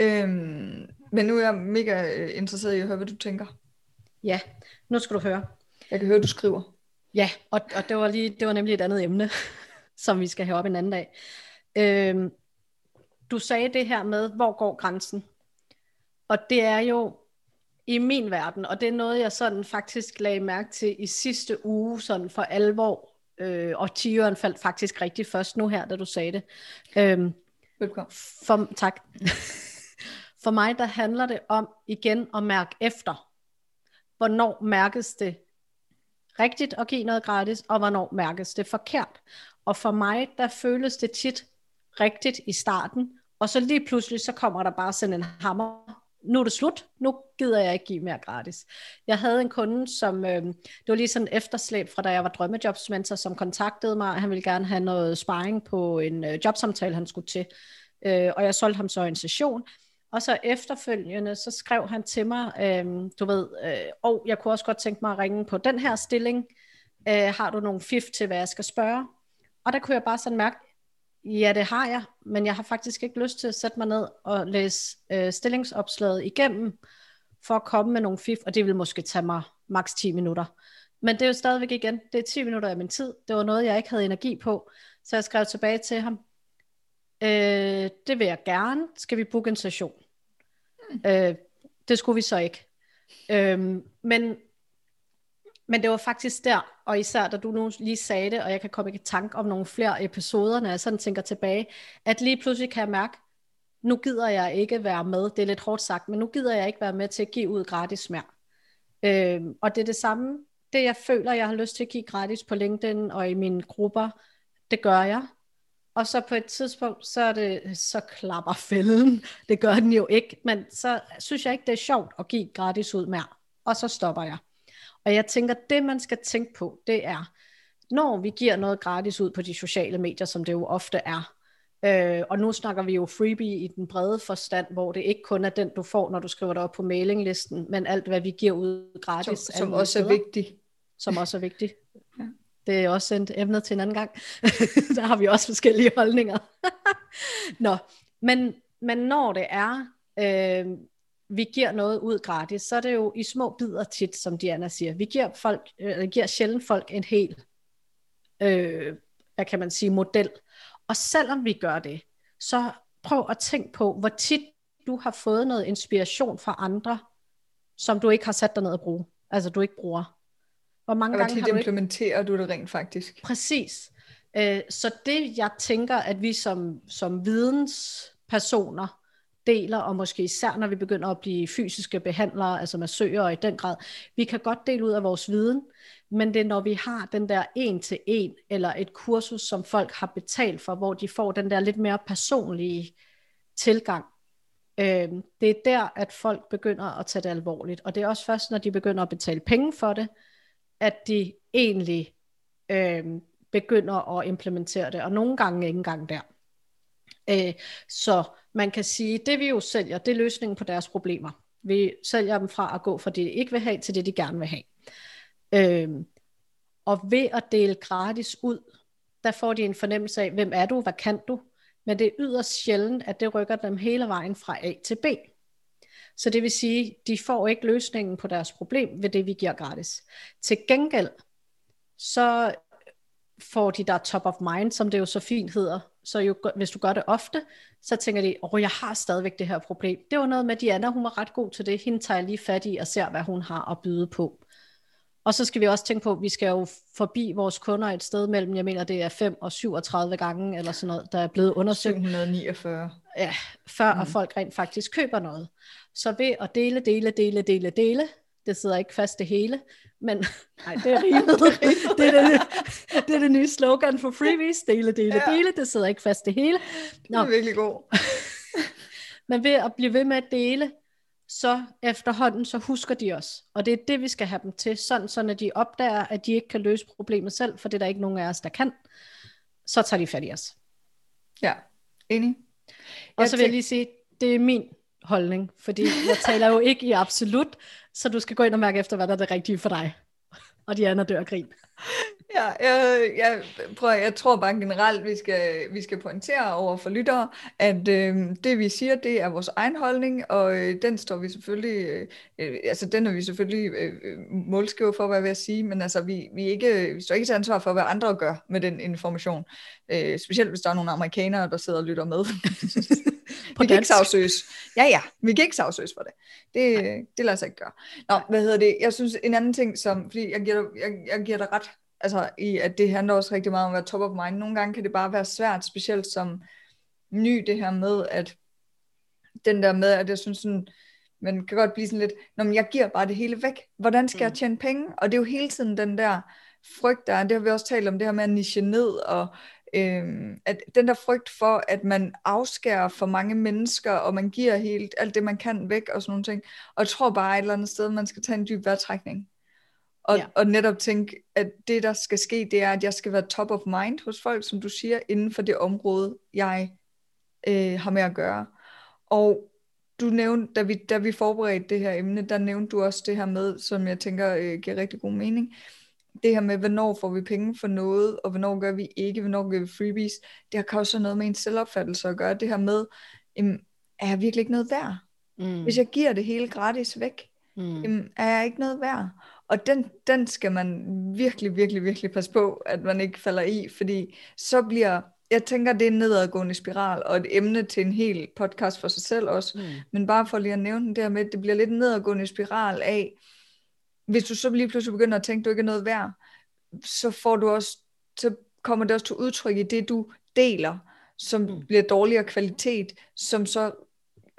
Øhm, men nu er jeg mega interesseret i at høre, hvad du tænker. Ja, nu skal du høre. Jeg kan høre, du skriver. Ja, og, og det, var lige, det var nemlig et andet emne, som vi skal have op en anden dag. Øhm, du sagde det her med, hvor går grænsen? Og det er jo... i min verden, og det er noget, jeg sådan faktisk lagde mærke til i sidste uge, sådan for alvor, øh, og tiøren faldt faktisk rigtig først nu her, da du sagde det. Øhm, Velkommen. For, tak. For mig, der handler det om igen at mærke efter. Hvornår mærkes det rigtigt at give noget gratis, og hvornår mærkes det forkert. Og for mig, der føles det tit rigtigt i starten, og så lige pludselig, så kommer der bare sådan en hammer. Nu er det slut, nu gider jeg ikke give mere gratis. Jeg havde en kunde, som, øh, det var lige sådan efterslæb fra da jeg var drømmejobsmentor, som kontaktede mig, han ville gerne have noget sparring på en øh, jobsamtale, han skulle til, øh, og jeg solgte ham så en session, og så efterfølgende, så skrev han til mig, øh, du ved, øh, og jeg kunne også godt tænke mig at ringe på den her stilling, øh, har du nogle fif til, hvad jeg skal spørge? Og der kunne jeg bare sådan mærke, ja, det har jeg, men jeg har faktisk ikke lyst til at sætte mig ned og læse øh, stillingsopslaget igennem, for at komme med nogle fif, og det vil måske tage mig maks ti minutter. Men det er jo stadigvæk igen, det er ti minutter af min tid, det var noget, jeg ikke havde energi på, så jeg skrev tilbage til ham, øh, det vil jeg gerne, skal vi booke en session? Mm. Øh, det skulle vi så ikke. Øh, men, men det var faktisk der, og især da du nu lige sagde det, og jeg kan komme i tanke om nogle flere episoder, når jeg sådan tænker tilbage, at lige pludselig kan jeg mærke, nu gider jeg ikke være med, det er lidt hårdt sagt, men nu gider jeg ikke være med til at give ud gratis mere. Øhm, og det er det samme, det jeg føler, jeg har lyst til at give gratis på LinkedIn og i mine grupper, det gør jeg. Og så på et tidspunkt, så, er det, så klapper fælden, det gør den jo ikke, men så synes jeg ikke, det er sjovt at give gratis ud mere, og så stopper jeg. Og jeg tænker, det man skal tænke på, det er, når vi giver noget gratis ud på de sociale medier, som det jo ofte er, øh, og nu snakker vi jo freebie i den brede forstand, hvor det ikke kun er den, du får, når du skriver dig op på mailinglisten, men alt, hvad vi giver ud gratis. Som, som også steder, er vigtigt. Som også er vigtigt. Ja. Det er også sendt emnet til en anden gang. Der har vi også forskellige holdninger. Nå, men, men når det er... Øh, vi giver noget ud gratis, så er det jo i små bidder tit, som Diana siger. Vi giver, folk, øh, giver sjældent folk en hel, øh, hvad kan man sige, model. Og selvom vi gør det, så prøv at tænke på, hvor tit du har fået noget inspiration fra andre, som du ikke har sat dig ned at bruge. Altså du ikke bruger. Hvor mange hvor gange tit har du implementerer ikke... du det rent faktisk. Præcis. Øh, så det jeg tænker, at vi som, som videnspersoner, deler, og måske især når vi begynder at blive fysiske behandlere, altså massører i den grad, vi kan godt dele ud af vores viden, men det er når vi har den der en til en, eller et kursus, som folk har betalt for, hvor de får den der lidt mere personlige tilgang. Øh, det er der, at folk begynder at tage det alvorligt, og det er også først, når de begynder at betale penge for det, at de egentlig øh, begynder at implementere det, og nogle gange ikke engang der. Øh, så man kan sige, det vi jo sælger, det er løsningen på deres problemer. Vi sælger dem fra at gå fra det, de ikke vil have, til det, de gerne vil have. Øhm, og ved at dele gratis ud, der får de en fornemmelse af, hvem er du, hvad kan du? Men det er yderst sjældent, at det rykker dem hele vejen fra A til B. Så det vil sige, de får ikke løsningen på deres problem ved det, vi giver gratis. Til gengæld, så får de der top of mind, som det jo så fint hedder. Så jo, hvis du gør det ofte, så tænker de, åh, jeg har stadigvæk det her problem. Det var noget med Diana, hun var ret god til det. Hende tager jeg lige fat i og ser, hvad hun har at byde på. Og så skal vi også tænke på, at vi skal jo forbi vores kunder et sted mellem, jeg mener, det er fem og syvogtredive gange, eller sådan noget, der er blevet undersøgt. syv hundrede niogfyrre. Ja, før mm. at folk rent faktisk køber noget. Så ved at dele, dele, dele, dele, dele, det sidder ikke fast det hele, men nej, det er rimeligt. det, er det, det er det nye slogan for freebies, dele, dele, ja. dele, det sidder ikke fast det hele. Nå. Det er virkelig god. Men ved at blive ved med at dele, så efterhånden, så husker de os. Og det er det, vi skal have dem til, sådan så når de opdager, at de ikke kan løse problemet selv, for det er der ikke nogen af os, der kan, så tager de fat i os. Ja, enig. Og jeg så vil jeg lige sige, det er min holdning, fordi jeg taler jo ikke i absolut, så du skal gå ind og mærke efter, hvad der er det rigtige for dig. Og de andre dør og grin. Ja, jeg, jeg, prøv, jeg tror bare generelt, vi skal, vi skal pointere over for lyttere, at øh, det vi siger, det er vores egen holdning, og øh, den står vi selvfølgelig, øh, altså den er vi selvfølgelig øh, målskiver for, hvad jeg vil sige, men altså vi, vi, ikke, vi står ikke til ansvar for, hvad andre gør med den information. Øh, specielt hvis der er nogle amerikanere, der sidder og lytter med. Vi kan ikke sagsøges. Ja, ja, vi kan ikke sagsøges for det. Det, det lader sig ikke gøre. Nå, hvad hedder det? Jeg synes en anden ting, som, fordi jeg giver, jeg, jeg giver dig ret, altså i at det handler også rigtig meget om at være top of mind. Nogle gange kan det bare være svært, specielt som ny, det her med, at den der med, at jeg synes sådan, man kan godt blive sådan lidt, nå, men jeg giver bare det hele væk. Hvordan skal mm. jeg tjene penge? Og det er jo hele tiden den der frygt, der er, det har vi også talt om, det her med at niche ned, og Øhm, at den der frygt for, at man afskærer for mange mennesker, og man giver helt alt det man kan væk og sådan nogle ting, og jeg tror bare et eller andet sted man skal tage en dyb vejrtrækning og, ja. og netop tænke, at det der skal ske, det er at jeg skal være top of mind hos folk, som du siger, inden for det område jeg øh, har med at gøre. Og du nævnte, da vi, da vi forberedte det her emne, der nævnte du også det her med, som jeg tænker øh, giver rigtig god mening, det her med, hvornår får vi penge for noget, og hvornår gør vi ikke, hvornår gør vi freebies, det har også noget med ens selvopfattelse at gøre, det her med, jamen, er jeg virkelig ikke noget værd? Mm. Hvis jeg giver det hele gratis væk, mm. jamen, er jeg ikke noget værd? Og den, den skal man virkelig, virkelig, virkelig passe på, at man ikke falder i, fordi så bliver, jeg tænker, det er en nedadgående spiral, og et emne til en hel podcast for sig selv også, mm. men bare for lige at nævne det her med, det bliver lidt en nedadgående spiral af, hvis du så lige pludselig begynder at tænke, at du ikke er noget værd, så, får du også, så kommer det også til udtryk i det, du deler, som mm. bliver dårligere kvalitet, som så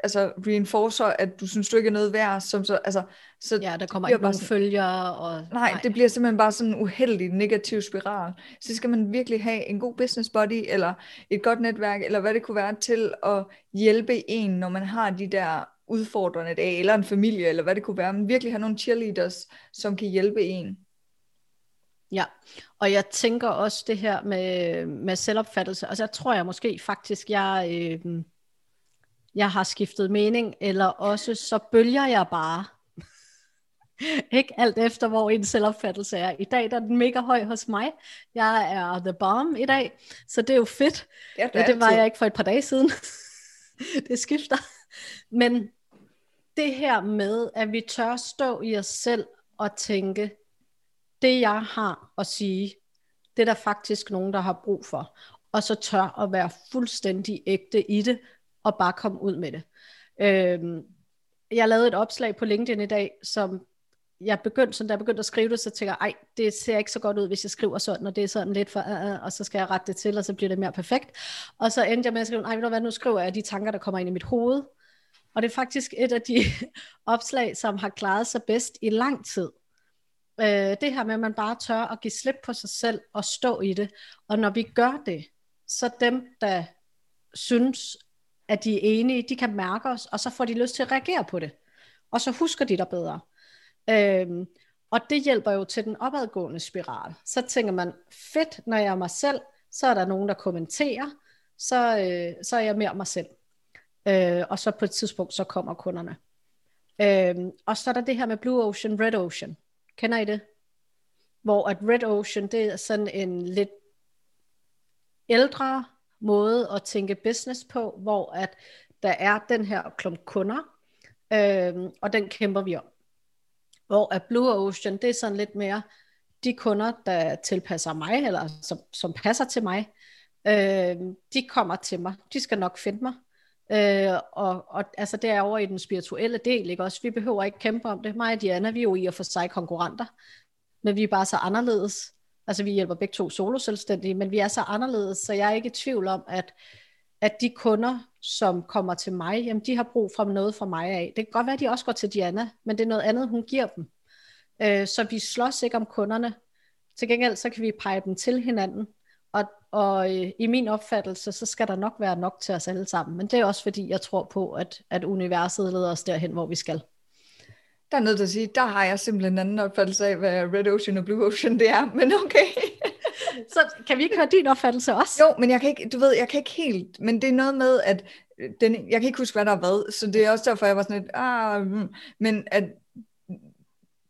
altså, reinforcer, at du synes, du ikke er noget værd. Som så, altså, så ja, der kommer ikke nogen sådan, følgere. Og, nej, nej, det bliver simpelthen bare sådan en uheldig, negativ spiral. Så skal man virkelig have en god business buddy, eller et godt netværk, eller hvad det kunne være til at hjælpe en, når man har de der udfordrende dag, eller en familie, eller hvad det kunne være, men virkelig have nogle cheerleaders, som kan hjælpe en. Ja, og jeg tænker også det her med, med selvopfattelse, altså jeg tror jeg måske faktisk, jeg, øh, jeg har skiftet mening, eller også så bølger jeg bare, ikke alt efter, hvor en selvopfattelse er. I dag der er den mega høj hos mig, jeg er the bomb i dag, så det er jo fedt, ja, det, er det var altid. Jeg ikke for et par dage siden, det skifter, men det her med, at vi tør stå i os selv og tænke, det jeg har at sige, det er der faktisk nogen, der har brug for. Og så tør at være fuldstændig ægte i det, og bare komme ud med det. Øhm, jeg lavede et opslag på LinkedIn i dag, som jeg begyndte, sådan, da jeg begyndte at skrive det, så tænker jeg, ej, det ser ikke så godt ud, hvis jeg skriver sådan, og det er sådan lidt for, uh, uh, og så skal jeg rette det til, og så bliver det mere perfekt. Og så endte jeg med at skrive, ej, ved du hvad, nu skriver jeg de tanker, der kommer ind i mit hoved. Og det er faktisk et af de opslag, som har klaret sig bedst i lang tid. Øh, det her med, at man bare tør at give slip på sig selv og stå i det. Og når vi gør det, så dem, der synes, at de er enige, de kan mærke os, og så får de lyst til at reagere på det. Og så husker de der bedre. Øh, og det hjælper jo til den opadgående spiral. Så tænker man, fedt, når jeg er mig selv, så er der nogen, der kommenterer, så, øh, så er jeg mere mig selv. Øh, og så på et tidspunkt, så kommer kunderne. Øh, og så er der det her med Blue Ocean, Red Ocean. Kender I det? Hvor at Red Ocean, det er sådan en lidt ældre måde at tænke business på, hvor at der er den her klump kunder, øh, og den kæmper vi om. Hvor at Blue Ocean, det er sådan lidt mere de kunder, der tilpasser mig, eller som, som passer til mig, øh, de kommer til mig, de skal nok finde mig. Øh, og, og altså det er over i den spirituelle del, ikke også? Vi behøver ikke kæmpe om det. Mig og Diana, vi er jo i og for sig konkurrenter, men vi er bare så anderledes. Altså vi hjælper begge to soloselvstændige, men vi er så anderledes, så jeg er ikke i tvivl om, at, at de kunder, som kommer til mig, jamen de har brug for noget fra mig af. Det kan godt være, at de også går til Diana, men det er noget andet, hun giver dem. Øh, så vi slås ikke om kunderne. Til gengæld, så kan vi pege dem til hinanden. Og, og øh, i min opfattelse, så skal der nok være nok til os alle sammen. Men det er også fordi, jeg tror på, at, at universet leder os derhen, hvor vi skal. Der er nødt til at sige, der har jeg simpelthen en anden opfattelse af, hvad Red Ocean og Blue Ocean det er, men okay. Så kan vi ikke høre din opfattelse også? Jo, men jeg kan ikke, du ved, jeg kan ikke helt, men det er noget med, at den, jeg kan ikke huske, hvad der er hvad, så det er også derfor, jeg var sådan lidt, ah, mm, men at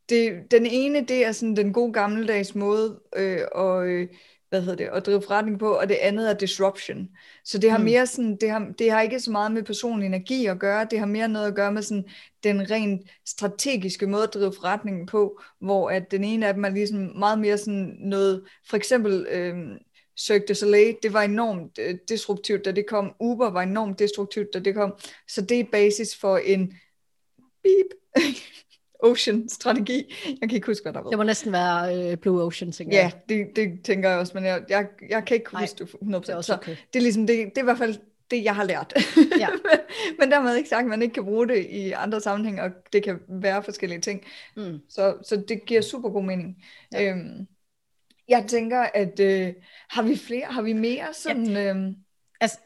det, den ene, det er sådan den gode gammeldags måde, øh, og øh, hvad hedder det, at drive forretning på, og det andet er disruption. Så det har mere sådan, det har, det har ikke så meget med personlig energi at gøre, det har mere noget at gøre med sådan den rent strategiske måde at drive forretningen på, hvor at den ene af dem er ligesom meget mere sådan noget, for eksempel øh, Cirque du Soleil, det var enormt øh, disruptivt, da det kom, Uber var enormt destruktivt, da det kom, så det er basis for en beep, Ocean-strategi. Jeg kan ikke huske, hvad der var. Det må næsten være øh, Blue Ocean, tænker jeg. Ja, det, det tænker jeg også, men jeg, jeg, jeg kan ikke huske det hundrede procent. Det er også okay. Så det er ligesom, det, det er i hvert fald det, jeg har lært. Ja. men, men dermed ikke sagt, at man ikke kan bruge det i andre sammenhæng, og det kan være forskellige ting. Mm. Så, så det giver super god mening. Ja. Øhm, jeg tænker, at øh, har vi flere? Har vi mere sådan... Ja. Øhm... Altså,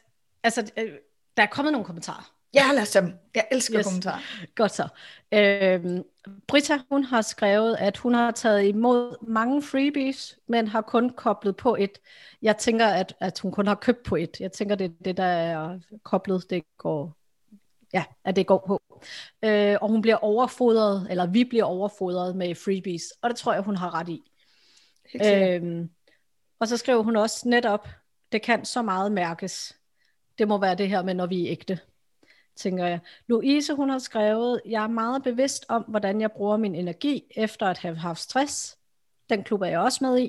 altså øh, der er kommet nogle kommentarer. Ja, lad os tage dem. Jeg elsker yes. kommentarer. Godt så. Øhm, Brita, hun har skrevet, at hun har taget imod mange freebies, men har kun koblet på et. Jeg tænker, at, at hun kun har købt på et. Jeg tænker, det er det, der er koblet, det går, ja, at det går på. Øh, og hun bliver overfodret, eller vi bliver overfodret med freebies, og det tror jeg, hun har ret i. Øhm, og så skrev hun også netop, det kan så meget mærkes. Det må være det her med, når vi er ægte, tænker jeg. Louise, hun har skrevet, jeg er meget bevidst om, hvordan jeg bruger min energi efter at have haft stress. Den klubber jeg også med i.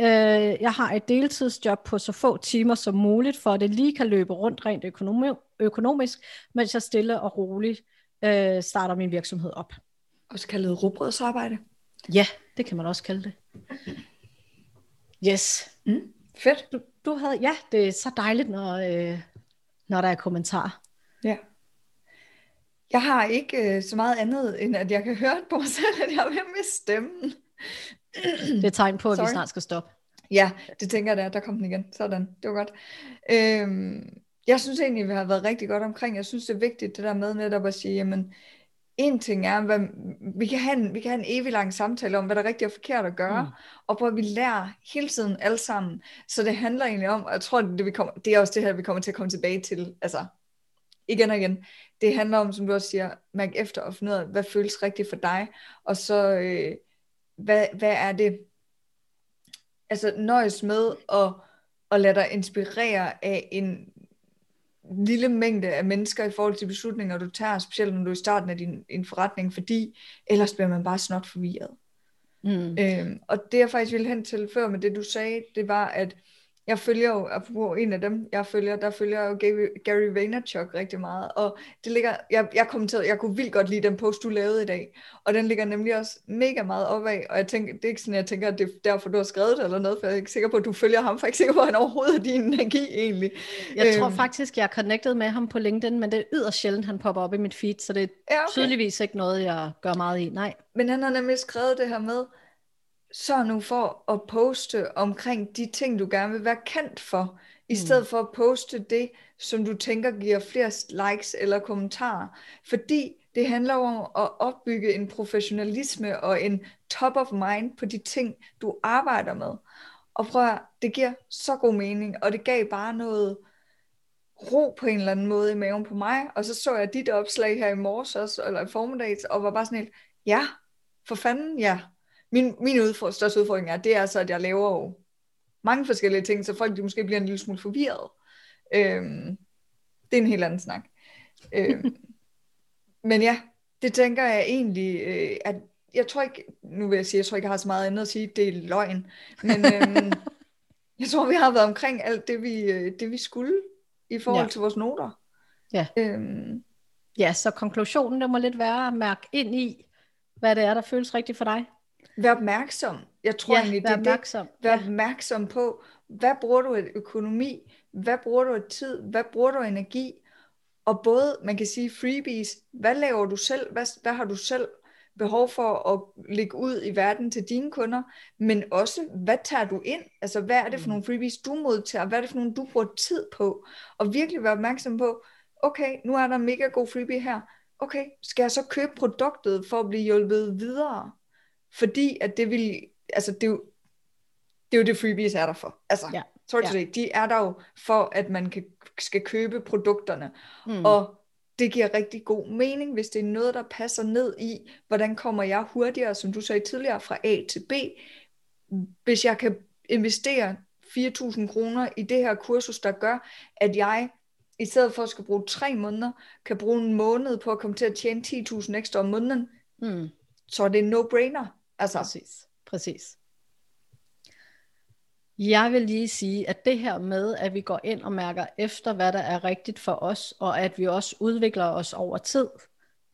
Øh, jeg har et deltidsjob på så få timer som muligt, for at det lige kan løbe rundt rent økonomi- økonomisk, mens jeg stille og roligt øh, starter min virksomhed op. Også kaldet rugbrødsarbejde. Ja, det kan man også kalde det. Yes. Mm, fedt. Du, du havde, ja, det er så dejligt, når, øh, når der er kommentarer. Ja. Jeg har ikke øh, så meget andet, end at jeg kan høre på mig selv, at jeg er ved med stemmen. Det er tegn på, at Sorry. Vi snart skal stoppe. Ja, det tænker jeg da. Der kom den igen. Sådan, det var godt. Øhm, jeg synes egentlig, vi har været rigtig godt omkring. Jeg synes, det er vigtigt, det der med netop at sige, jamen, en ting er, hvad, vi, kan have en, vi kan have en evig lang samtale om, hvad der er rigtigt og forkert at gøre, mm. og hvor vi lærer hele tiden alle sammen. Så det handler egentlig om, og jeg tror, det, vi kommer, det er også det her, vi kommer til at komme tilbage til, altså, igen og igen. Det handler om, som du også siger, mærk efter og finde ud af, hvad føles rigtigt for dig, og så, øh, hvad, hvad er det, altså nøjes med at, at lade dig inspirere af en lille mængde af mennesker i forhold til beslutninger, du tager, specielt når du er i starten af din, din forretning, fordi ellers bliver man bare snot forvirret. Mm. Øhm, og det jeg faktisk ville hen til før med det, du sagde, det var, at jeg følger jo, apropos en af dem, jeg følger, der følger jo Gary Vaynerchuk rigtig meget, og det ligger, jeg, jeg kommenterede, jeg kunne vildt godt lide den post, du lavede i dag, og den ligger nemlig også mega meget opad, og jeg tænker, det er ikke sådan, jeg tænker, at det er derfor, du har skrevet det eller noget, for jeg er ikke sikker på, at du følger ham, for jeg er ikke sikker på, at han overhovedet er din energi egentlig. Jeg æm... tror faktisk, jeg er connected med ham på LinkedIn, men det er yderst sjældent, han popper op i mit feed, så det er ja, okay. tydeligvis ikke noget, jeg gør meget i, nej. Men han har nemlig skrevet det her med, så nu for at poste omkring de ting, du gerne vil være kendt for, i stedet for at poste det, som du tænker giver flest likes eller kommentarer. Fordi det handler om at opbygge en professionalisme og en top of mind på de ting, du arbejder med. Og prøv at, det giver så god mening, og det gav bare noget, ro på en eller anden måde i maven på mig, og så så jeg dit opslag her i morges også, eller i formiddags, og var bare sådan helt, ja, for fanden, ja. Min, min udfordring, største udfordring er, det er så, at jeg laver jo mange forskellige ting, så folk de måske bliver en lille smule forvirret. Øhm, det er en helt anden snak. Øhm, men ja, det tænker jeg egentlig, øh, at jeg tror ikke, nu vil jeg sige, jeg tror ikke, jeg har så meget andet at sige, det er løgn, men øhm, jeg tror, vi har været omkring alt det, vi, det, vi skulle, i forhold ja. til vores noter. Ja, øhm. ja så konklusionen, der må lidt være at mærke ind i, hvad det er, der føles rigtigt for dig. Vær opmærksom. Jeg tror ja, egentlig, vær det er opmærksom. Det. Vær ja. opmærksom på, hvad bruger du af økonomi, hvad bruger du af tid, hvad bruger du af energi, og både, man kan sige freebies, hvad laver du selv, hvad, hvad har du selv behov for at lægge ud i verden til dine kunder, men også, hvad tager du ind? Altså, hvad er det for nogle freebies, du modtager? Hvad er det for nogle, du bruger tid på? Og virkelig være opmærksom på, okay, nu er der mega god freebie her. Okay, skal jeg så købe produktet for at blive hjulpet videre? Fordi at det vil, altså det er jo det, er jo det freebies er der for. Altså, ja. tror jeg ja. det, de er der jo for, at man kan, skal købe produkterne. Mm. Og det giver rigtig god mening, hvis det er noget, der passer ned i, hvordan kommer jeg hurtigere, som du sagde tidligere, fra A til B. Hvis jeg kan investere fire tusind kroner i det her kursus, der gør, at jeg i stedet for at skal bruge tre måneder, kan bruge en måned på at komme til at tjene ti tusind ekstra om måneden, mm. så er det en no-brainer. Altså. Præcis, præcis. Jeg vil lige sige, at det her med, at vi går ind og mærker efter, hvad der er rigtigt for os, og at vi også udvikler os over tid.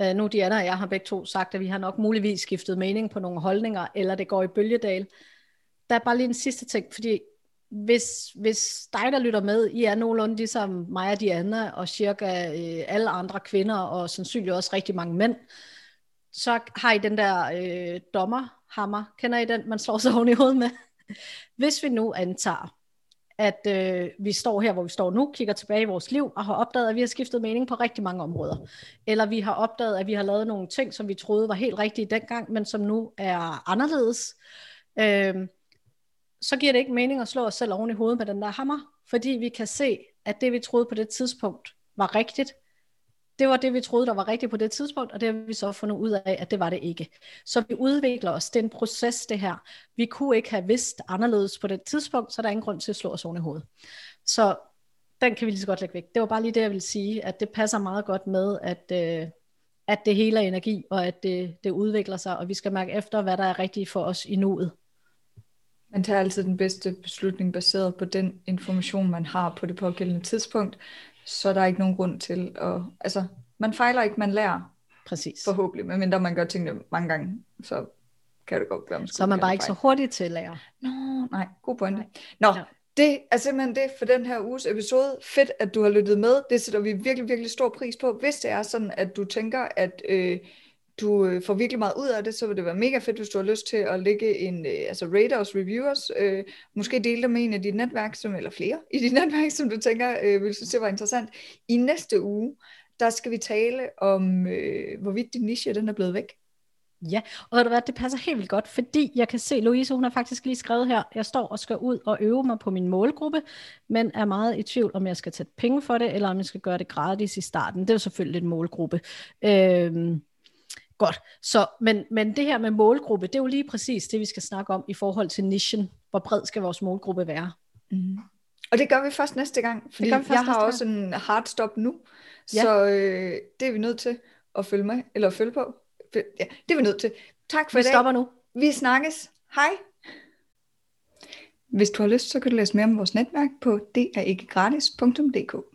Øh, nu Diana og jeg har begge to sagt, at vi har nok muligvis skiftet mening på nogle holdninger, eller det går i bølgedal. Der er bare lige en sidste ting, fordi hvis, hvis dig, der lytter med, I er nogenlunde ligesom mig og Diana, og cirka øh, alle andre kvinder, og sandsynligt også rigtig mange mænd, så har I den der øh, dommerhammer. Kender I den, man slår sig oven i hovedet med? Hvis vi nu antager, at øh, vi står her, hvor vi står nu, kigger tilbage i vores liv og har opdaget, at vi har skiftet mening på rigtig mange områder, eller vi har opdaget, at vi har lavet nogle ting, som vi troede var helt rigtige dengang, men som nu er anderledes, øh, så giver det ikke mening at slå os selv oven i hovedet med den der hammer, fordi vi kan se, at det vi troede på det tidspunkt var rigtigt. Det var det, vi troede, der var rigtigt på det tidspunkt, og det har vi så fundet ud af, at det var det ikke. Så vi udvikler os. Det er en proces, det her. Vi kunne ikke have vidst anderledes på det tidspunkt, så der er ingen grund til at slå os oven i hovedet. Så den kan vi lige så godt lægge væk. Det var bare lige det, jeg ville sige, at det passer meget godt med, at, øh, at det hele er energi, og at det, det udvikler sig, og vi skal mærke efter, hvad der er rigtigt for os i nuet. Man tager altid den bedste beslutning baseret på den information, man har på det pågældende tidspunkt. Så der er ikke nogen grund til at... Altså, man fejler ikke, man lærer. Præcis. Forhåbentlig, medmindre man gør tingene mange gange, så kan det godt være, man Så er man bare ikke fejl. Så hurtig til at lære. Nå, nej, god pointe. Nå, ja. Det er simpelthen det for den her uges episode. Fedt, at du har lyttet med. Det sætter vi virkelig, virkelig stor pris på. Hvis det er sådan, at du tænker, at... Øh, du får virkelig meget ud af det, så vil det være mega fedt, hvis du har lyst til at lægge en, altså rate os, review os, øh, måske dele det med en af dit netværk, som, eller flere i dit netværk, som du tænker, øh, vil synes, det var interessant. I næste uge, der skal vi tale om, øh, hvorvidt din niche, den er blevet væk. Ja, og det passer helt vildt godt, fordi jeg kan se, Louise, hun har faktisk lige skrevet her, jeg står og skal ud og øve mig på min målgruppe, men er meget i tvivl, om jeg skal tage penge for det, eller om jeg skal gøre det gratis i starten. Det er jo selvfølgelig en målgruppe. Øh, Godt. Så, men, men det her med målgruppe, det er jo lige præcis det, vi skal snakke om i forhold til nichen. Hvor bred skal vores målgruppe være? Mm. Og det gør vi først næste gang, fordi jeg har gang. også en hard stop nu, ja. så øh, det er vi nødt til at følge med, eller at følge på. Ja, det er vi nødt til. Tak for vi i dag. Vi stopper nu. Vi snakkes. Hej. Hvis du har lyst, så kan du læse mere om vores netværk på deterikkegratis punktum d k.